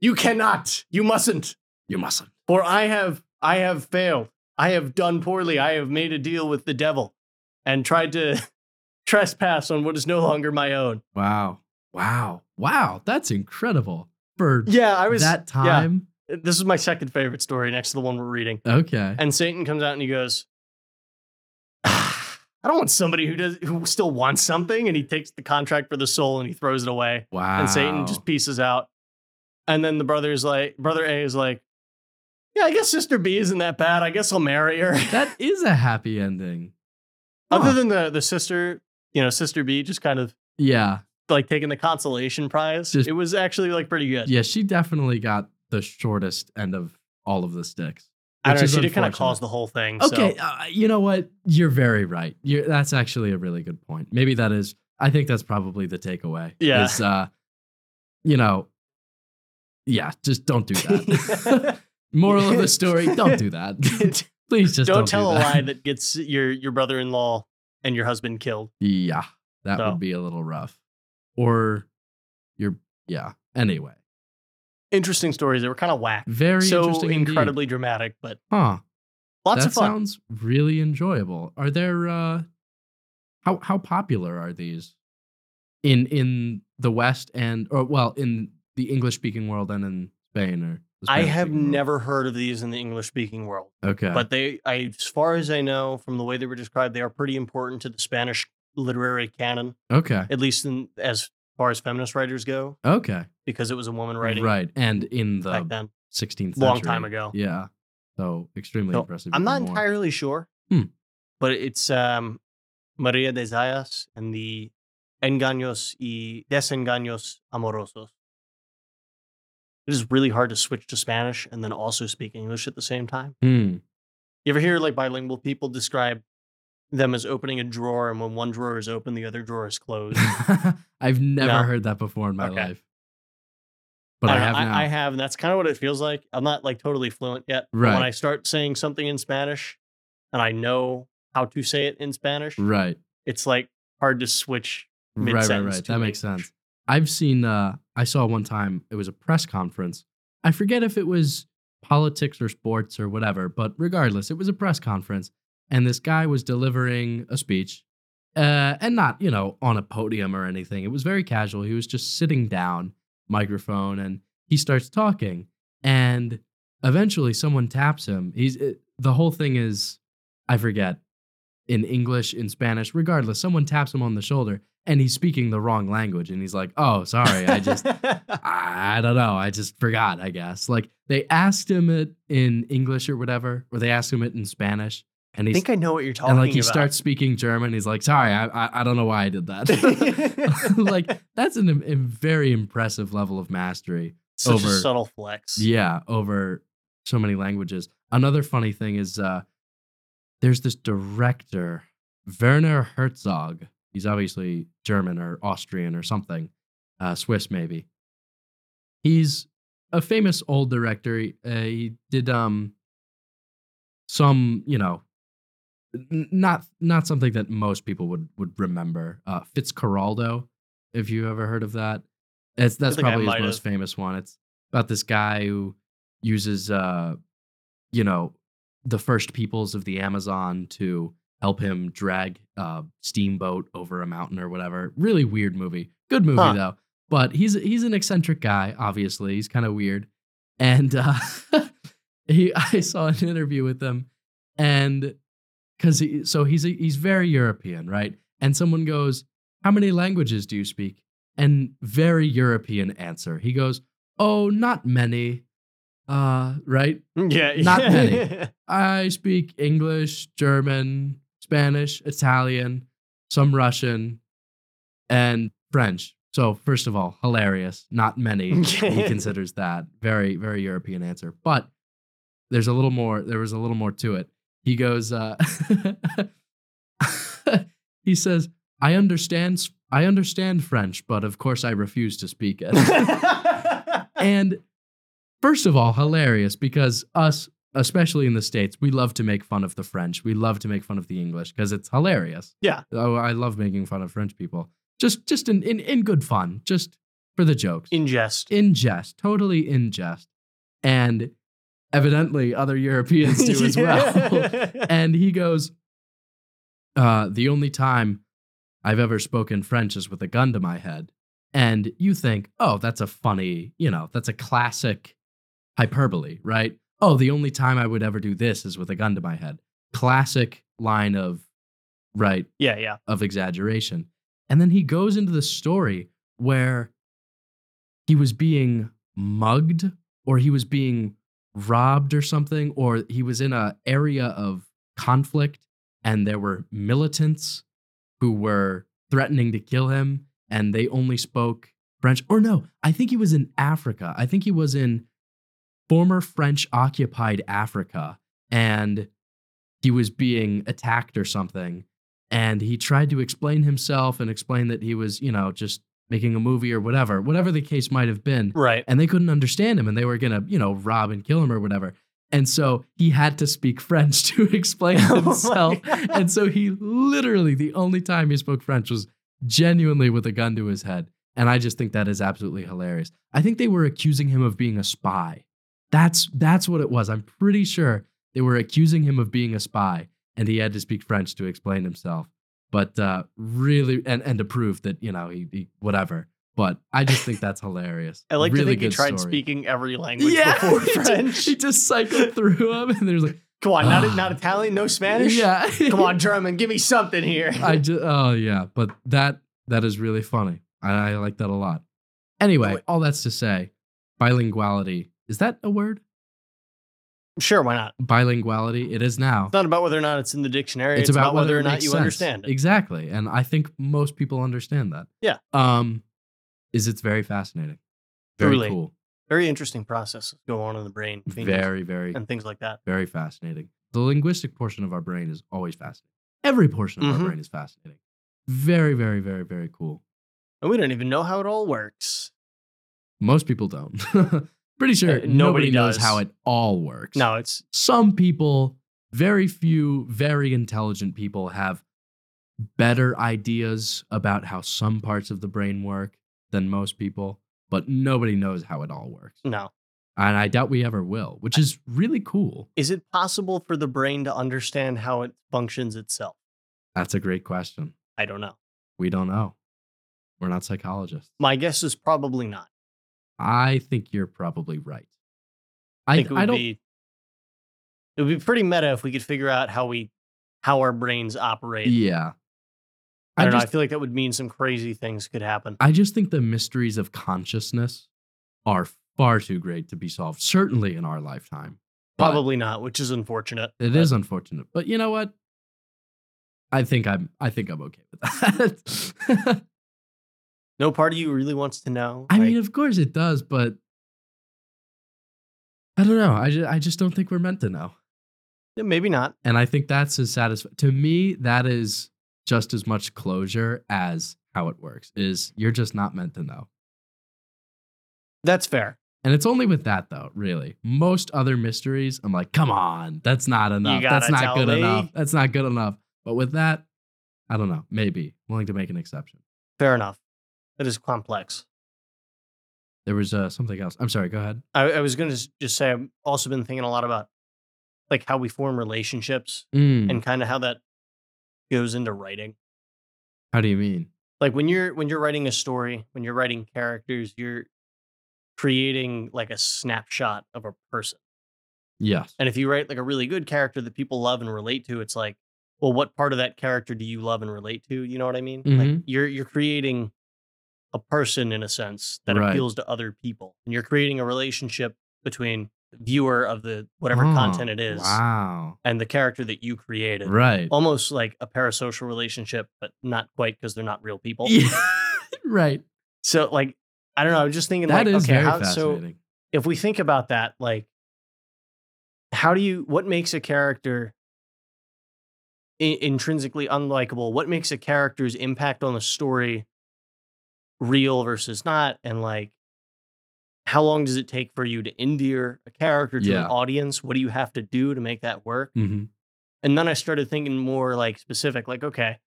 you cannot. You mustn't. You mustn't. For I have I have failed. I have done poorly. I have made a deal with the devil and tried to trespass on what is no longer my own. Wow. Wow. Wow. That's incredible. For yeah, I was, that time. Yeah. This is my second favorite story next to the one we're reading. Okay. And Satan comes out and he goes, ah, I don't want somebody who does who still wants something. And he takes the contract for the soul and he throws it away. Wow. And Satan just pieces out. And then the brother's like, brother A is like, yeah, I guess sister B isn't that bad. I guess I'll marry her. That is a happy ending. Other huh. than the, the sister, you know, sister B just kind of yeah like taking the consolation prize. Just, it was actually like pretty good. Yeah, she definitely got the shortest end of all of the sticks. I don't know. She did kind of cause the whole thing. Okay, so. uh, you know what? You're very right. You're, that's actually a really good point. Maybe that is. I think that's probably the takeaway. Yeah. Is, uh, you know. Yeah, just don't do that. Moral of the story: don't do that. Please just don't, don't tell do that. a lie that gets your your brother-in-law and your husband killed. Yeah, that so. would be a little rough. Or your yeah. Anyway. Interesting stories that were kind of whack. Very so interesting. So incredibly indeed. dramatic, but huh. lots that of fun. Sounds really enjoyable. Are there uh, how how popular are these in in the West and or well in the English speaking world and in Spain or the I have never world? heard of these in the English speaking world. Okay, but they I, as far as I know from the way they were described, they are pretty important to the Spanish literary canon. Okay, at least in as. As far as feminist writers go. Okay. Because it was a woman writing. Right. And in the then, sixteenth century. Long time ago. Yeah. So extremely so, impressive. I'm not more. entirely sure. Hmm. But it's um, Maria de Zayas and the Engaños y Desengaños Amorosos. It is really hard to switch to Spanish and then also speak English at the same time. Hmm. You ever hear like bilingual people describe them as opening a drawer, and when one drawer is open, the other drawer is closed. I've never no. heard that before in my okay. life. But I, I have I, now. I have, and that's kind of what it feels like. I'm not like totally fluent yet. Right. But when I start saying something in Spanish, and I know how to say it in Spanish, right, it's like hard to switch mid-sentence. Right, right, right. That me. makes sense. I've seen, uh, I saw one time, it was a press conference. I forget if it was politics or sports or whatever, but regardless, it was a press conference. And this guy was delivering a speech, uh, and not, you know, on a podium or anything. It was very casual. He was just sitting down, microphone, and he starts talking. And eventually someone taps him. He's it, the whole thing is, I forget, in English, in Spanish, regardless, someone taps him on the shoulder, and he's speaking the wrong language. And he's like, oh, sorry, I just, I don't know. I just forgot, I guess. Like, they asked him it in English or whatever, or they asked him it in Spanish. And I think I know what you're talking about. And like he about. starts speaking German. He's like, sorry, I, I I don't know why I did that. Like that's an, a very impressive level of mastery. Such over, a subtle flex. Yeah, over so many languages. Another funny thing is uh, there's this director, Werner Herzog. He's obviously German or Austrian or something, uh, Swiss maybe. He's a famous old director. He, uh, he did um some, you know, Not not something that most people would, would remember. Uh, Fitzcarraldo, if you've ever heard of that. It's, that's probably his most famous one. It's about this guy who uses, uh, you know, the first peoples of the Amazon to help him drag a steamboat over a mountain or whatever. Really weird movie. Good movie, huh. though. But he's, he's an eccentric guy, obviously. He's kind of weird. And uh, he, I saw an interview with him, and... Because he, so he's a, he's very European, right? And someone goes, how many languages do you speak? And very European answer. He goes, oh, not many, uh, right? Yeah. Not many. I speak English, German, Spanish, Italian, some Russian, and French. So first of all, hilarious. Not many. He considers that. Very, very European answer. But there's a little more. There was a little more to it. He goes, uh, he says, I understand, I understand French, but of course I refuse to speak it. And first of all, hilarious, because us, especially in the States, we love to make fun of the French. We love to make fun of the English because it's hilarious. Yeah. Oh, I love making fun of French people. Just just in, in, in good fun, just for the jokes. In jest. In jest, totally in jest. And... evidently, other Europeans do as well. And he goes, uh, the only time I've ever spoken French is with a gun to my head. And you think, oh, that's a funny, you know, that's a classic hyperbole, right? Oh, the only time I would ever do this is with a gun to my head. Classic line of, right? Yeah, yeah. Of exaggeration. And then he goes into the story where he was being mugged or he was being robbed or something, or he was in an area of conflict and there were militants who were threatening to kill him, and they only spoke French. Or no, I think he was in Africa. I think he was in former French-occupied Africa, and he was being attacked or something. And he tried to explain himself and explain that he was, you know, just making a movie or whatever, whatever the case might have been. Right. And they couldn't understand him, and they were going to, you know, rob and kill him or whatever. And so he had to speak French to explain himself. Oh, and so he literally, the only time he spoke French was genuinely with a gun to his head. And I just think that is absolutely hilarious. I think they were accusing him of being a spy. That's that's what it was. I'm pretty sure they were accusing him of being a spy, and he had to speak French to explain himself. But uh, really, and, and to prove that, you know, he, he whatever. But I just think that's hilarious. I like really to think he tried story. speaking every language yeah, before he French. Just, he just cycled through them, and there's like, come on, not, not Italian, no Spanish? Yeah. Come on, German, give me something here. I just, oh, yeah. But that that is really funny. I, I like that a lot. Anyway, Wait. all that's to say, bilinguality. Is that a word? Sure, why not? Bilinguality, it is now. It's not about whether or not it's in the dictionary. It's, it's about, about whether, whether or not you sense. understand it. Exactly. And I think most people understand that. Yeah. Um, is it's very fascinating. Very Truly. cool. Very interesting processes go on in the brain. Very, very. And things like that. Very fascinating. The linguistic portion of our brain is always fascinating. Every portion of mm-hmm. our brain is fascinating. Very, very, very, very cool. And we don't even know how it all works. Most people don't. Pretty sure uh, nobody, nobody knows how it all works. No, it's... Some people, very few, very intelligent people have better ideas about how some parts of the brain work than most people, but nobody knows how it all works. No. And I doubt we ever will, which is really cool. Is it possible for the brain to understand how it functions itself? That's a great question. I don't know. We don't know. We're not psychologists. My guess is probably not. I think you're probably right. I, I think it would I don't, be it would be pretty meta if we could figure out how we how our brains operate. Yeah. I, I don't just, know. I feel like that would mean some crazy things could happen. I just think the mysteries of consciousness are far too great to be solved, certainly in our lifetime. Probably not, which is unfortunate. It is unfortunate. But you know what? I think I'm I think I'm okay with that. No part of you really wants to know. I like, mean, of course it does, but I don't know. I just, I just don't think we're meant to know. Yeah, maybe not. And I think that's as satisfying. To me, that is just as much closure as how it works, is you're just not meant to know. That's fair. And it's only with that, though, really. Most other mysteries, I'm like, come on, that's not enough. That's not good me. enough. That's not good enough. But with that, I don't know. Maybe. Willing to make an exception. Fair enough. That is complex. There was uh, something else. I'm sorry, go ahead. I, I was going to just say I've also been thinking a lot about like how we form relationships mm. and kind of how that goes into writing. How do you mean? Like when you're when you're writing a story, when you're writing characters, you're creating like a snapshot of a person. Yes. And if you write like a really good character that people love and relate to, it's like, well, what part of that character do you love and relate to? You know what I mean? Mm-hmm. Like you're you're creating a person in a sense that right. appeals to other people, and you're creating a relationship between the viewer of the whatever oh, content it is wow. and the character that you created, right? Almost like a parasocial relationship, but not quite because they're not real people. Yeah. Right. So like, I don't know. I was just thinking that like, is okay, very how, so if we think about that, like how do you, what makes a character I- intrinsically unlikable? What makes a character's impact on the story real versus not, and like how long does it take for you to endear a character to yeah. an audience? What do you have to do to make that work? Mm-hmm. And then I started thinking more like specific, like, okay,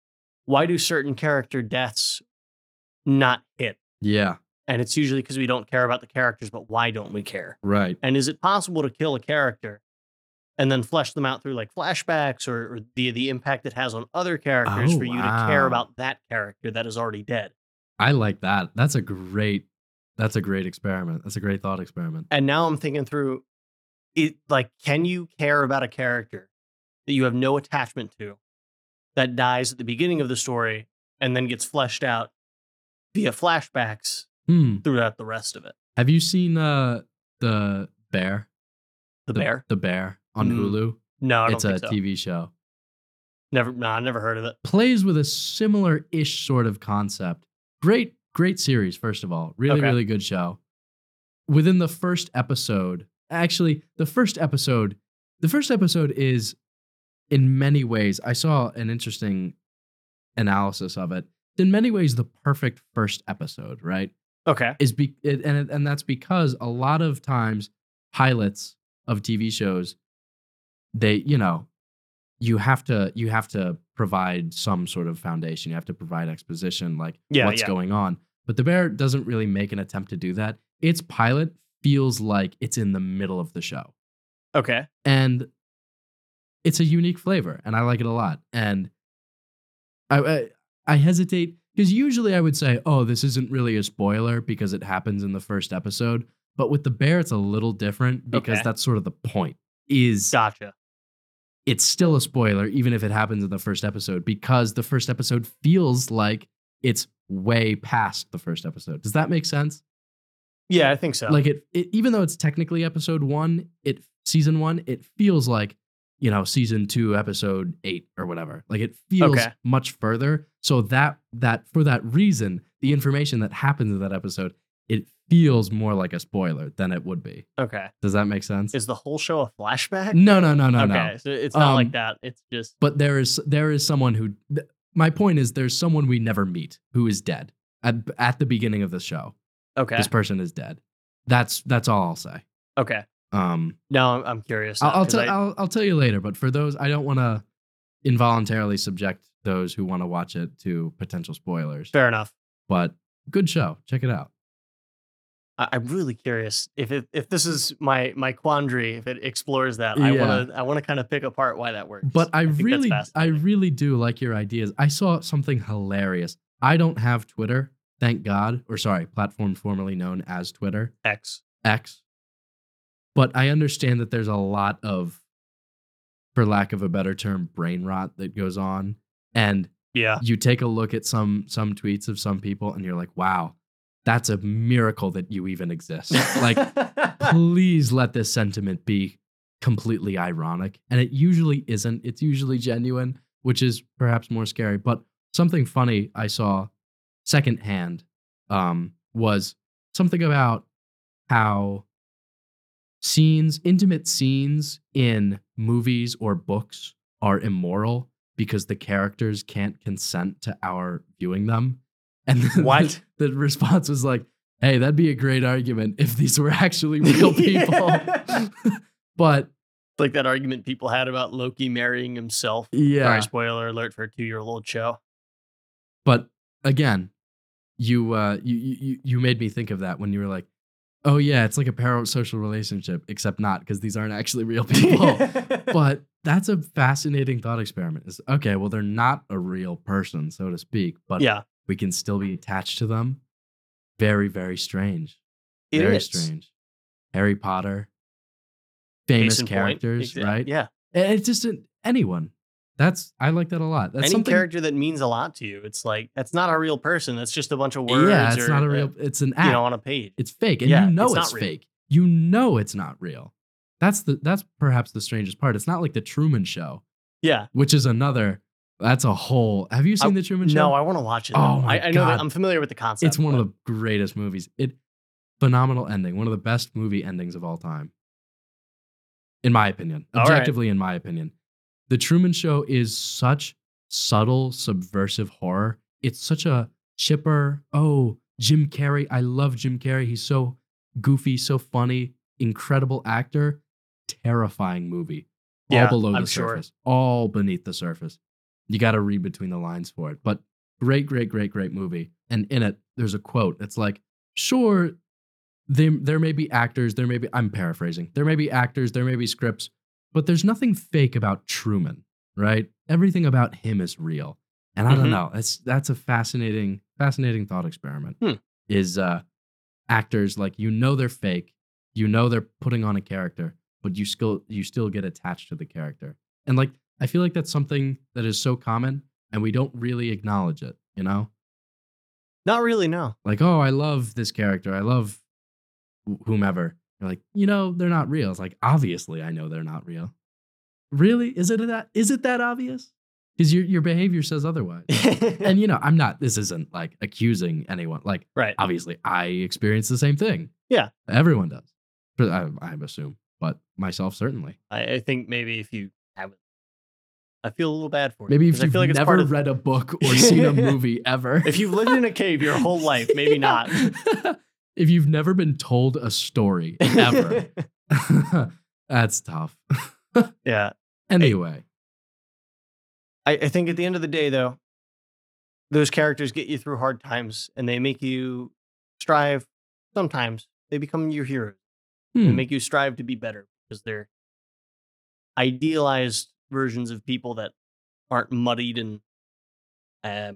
why do certain character deaths not hit? Yeah. And it's usually because we don't care about the characters, but why don't we care? Right. And is it possible to kill a character and then flesh them out through like flashbacks or, or the, the impact it has on other characters oh, for you wow. to care about that character that is already dead? I like that. That's a great, that's a great experiment. That's a great thought experiment. And now I'm thinking through it, like, can you care about a character that you have no attachment to that dies at the beginning of the story and then gets fleshed out via flashbacks hmm. throughout the rest of it? Have you seen uh, The Bear? The, the Bear? The Bear on mm. Hulu? No, I don't it's think It's a so. T V show. Never, no, I never heard of it. Plays with a similar-ish sort of concept. Great, great series, first of all. Really, okay. really good show. Within the first episode, actually, the first episode, the first episode is, in many ways, I saw an interesting analysis of it. In many ways, the perfect first episode, right? Okay. Is be it, and and that's because a lot of times pilots of T V shows, they, you know, you have to you have to provide some sort of foundation. You have to provide exposition, like yeah, what's yeah. going on. But The Bear doesn't really make an attempt to do that. Its pilot feels like it's in the middle of the show. Okay. And it's a unique flavor, and I like it a lot. And I I, I hesitate, because usually I would say, oh, this isn't really a spoiler because it happens in the first episode. But with The Bear, it's a little different because okay. that's sort of the point. Is Gotcha. It's still a spoiler, even if it happens in the first episode, because the first episode feels like it's way past the first episode. Does that make sense? Yeah, I think so. Like it, it even though it's technically episode one, it season one, it feels like, you know, season two, episode eight or whatever. Like it feels okay. much further. So that that for that reason, the information that happens in that episode, it feels more like a spoiler than it would be. Okay. Does that make sense? Is the whole show a flashback? No, no, no, no, okay. no. Okay, so it's not um, like that. It's just. But there is there is someone who. Th- my point is, there's someone we never meet who is dead at at the beginning of the show. Okay. This person is dead. That's that's all I'll say. Okay. Um, no, I'm curious. Now, I'll, t- I... I'll, I'll tell you later, but for those, I don't want to involuntarily subject those who want to watch it to potential spoilers. Fair enough. But good show. Check it out. I- I'm really curious if it, if this is my, my quandary, if it explores that, yeah. I want to, I want to kind of pick apart why that works. But I, I really, I really do like your ideas. I saw something hilarious. I don't have Twitter, thank God, or sorry, platform formerly known as Twitter. X. X. But I understand that there's a lot of, for lack of a better term, brain rot that goes on. And yeah. you take a look at some some tweets of some people and you're like, wow, that's a miracle that you even exist. Like, please let this sentiment be completely ironic. And it usually isn't. It's usually genuine, which is perhaps more scary. But something funny I saw secondhand um, was something about how scenes, intimate scenes in movies or books are immoral because the characters can't consent to our viewing them. And the, what? The, the response was like, hey, that'd be a great argument if these were actually real people. But like that argument people had about Loki marrying himself. Yeah. Sorry, spoiler alert for a two-year-old show. But again, you uh, you you you made me think of that when you were like, oh, yeah, it's like a parasocial relationship, except not, because these aren't actually real people. But that's a fascinating thought experiment. It's, okay, well, they're not a real person, so to speak, but yeah. we can still be attached to them. Very, very strange. It very is. strange. Harry Potter, famous characters, point. right? Yeah. It's just an, anyone. That's I like that a lot. That's Any something, character that means a lot to you, it's like that's not a real person. That's just a bunch of words. Yeah, it's or, not a real. It's an app. You know, on a page. It's fake, and yeah, you know it's, it's fake. You know it's not real. That's the that's perhaps the strangest part. It's not like The Truman Show. Yeah, which is another. That's a whole. Have you seen I, The Truman Show? No, I want to watch it. Oh my I, I know God. That I'm familiar with the concept. It's one but. of the greatest movies. It phenomenal ending. One of the best movie endings of all time, in my opinion. Objectively, right. in my opinion. The Truman Show is such subtle, subversive horror. It's such a chipper, oh, Jim Carrey. I love Jim Carrey. He's so goofy, so funny, incredible actor, terrifying movie. Yeah, all below I'm the sure. surface, all beneath the surface. You got to read between the lines for it. But great, great, great, great movie. And in it, there's a quote. It's like, sure, they, there may be actors. There may be, I'm paraphrasing. There may be actors. There may be scripts. But there's nothing fake about Truman, right? Everything about him is real. And I mm-hmm. don't know. That's that's a fascinating, fascinating thought experiment. Hmm. Is uh, actors like you know they're fake, you know they're putting on a character, but you still you still get attached to the character. And like I feel like that's something that is so common, and we don't really acknowledge it. You know? Not really. No. Like oh, I love this character. I love whomever. You're like, you know, they're not real. It's like, obviously, I know they're not real. Really? Is it that? Is it that obvious? Because your your behavior says otherwise. And, you know, I'm not, this isn't like accusing anyone. Like, right. Obviously, I experience the same thing. Yeah. Everyone does. I, I assume, but myself, certainly. I, I think maybe if you haven't, I feel a little bad for you. Maybe if you've I feel like never it's read of... a book or seen a movie ever. If you've lived in a cave your whole life, maybe yeah. not. If you've never been told a story ever, that's tough. Yeah. Anyway. I, I think at the end of the day, though, those characters get you through hard times and they make you strive. Sometimes they become your heroes. Hmm. And make you strive to be better because they're idealized versions of people that aren't muddied and uh,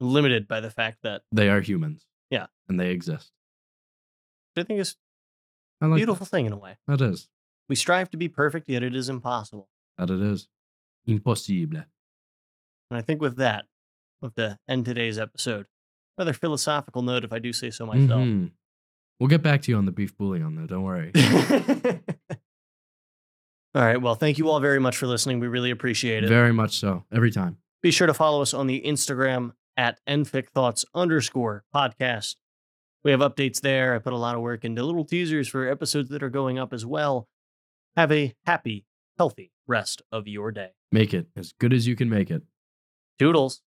limited by the fact that they are humans. Yeah. And they exist. I think it's a like beautiful that. thing in a way. That is. We strive to be perfect, yet it is impossible. That it is. Impossible. And I think with that, we'll have to end today's episode. Another philosophical note, if I do say so myself. Mm-hmm. We'll get back to you on the beef bouillon, though. Don't worry. All right. Well, thank you all very much for listening. We really appreciate it. Very much so. Every time. Be sure to follow us on the Instagram at nficthoughts underscore podcast. We have updates there. I put a lot of work into little teasers for episodes that are going up as well. Have a happy, healthy rest of your day. Make it as good as you can make it. Toodles.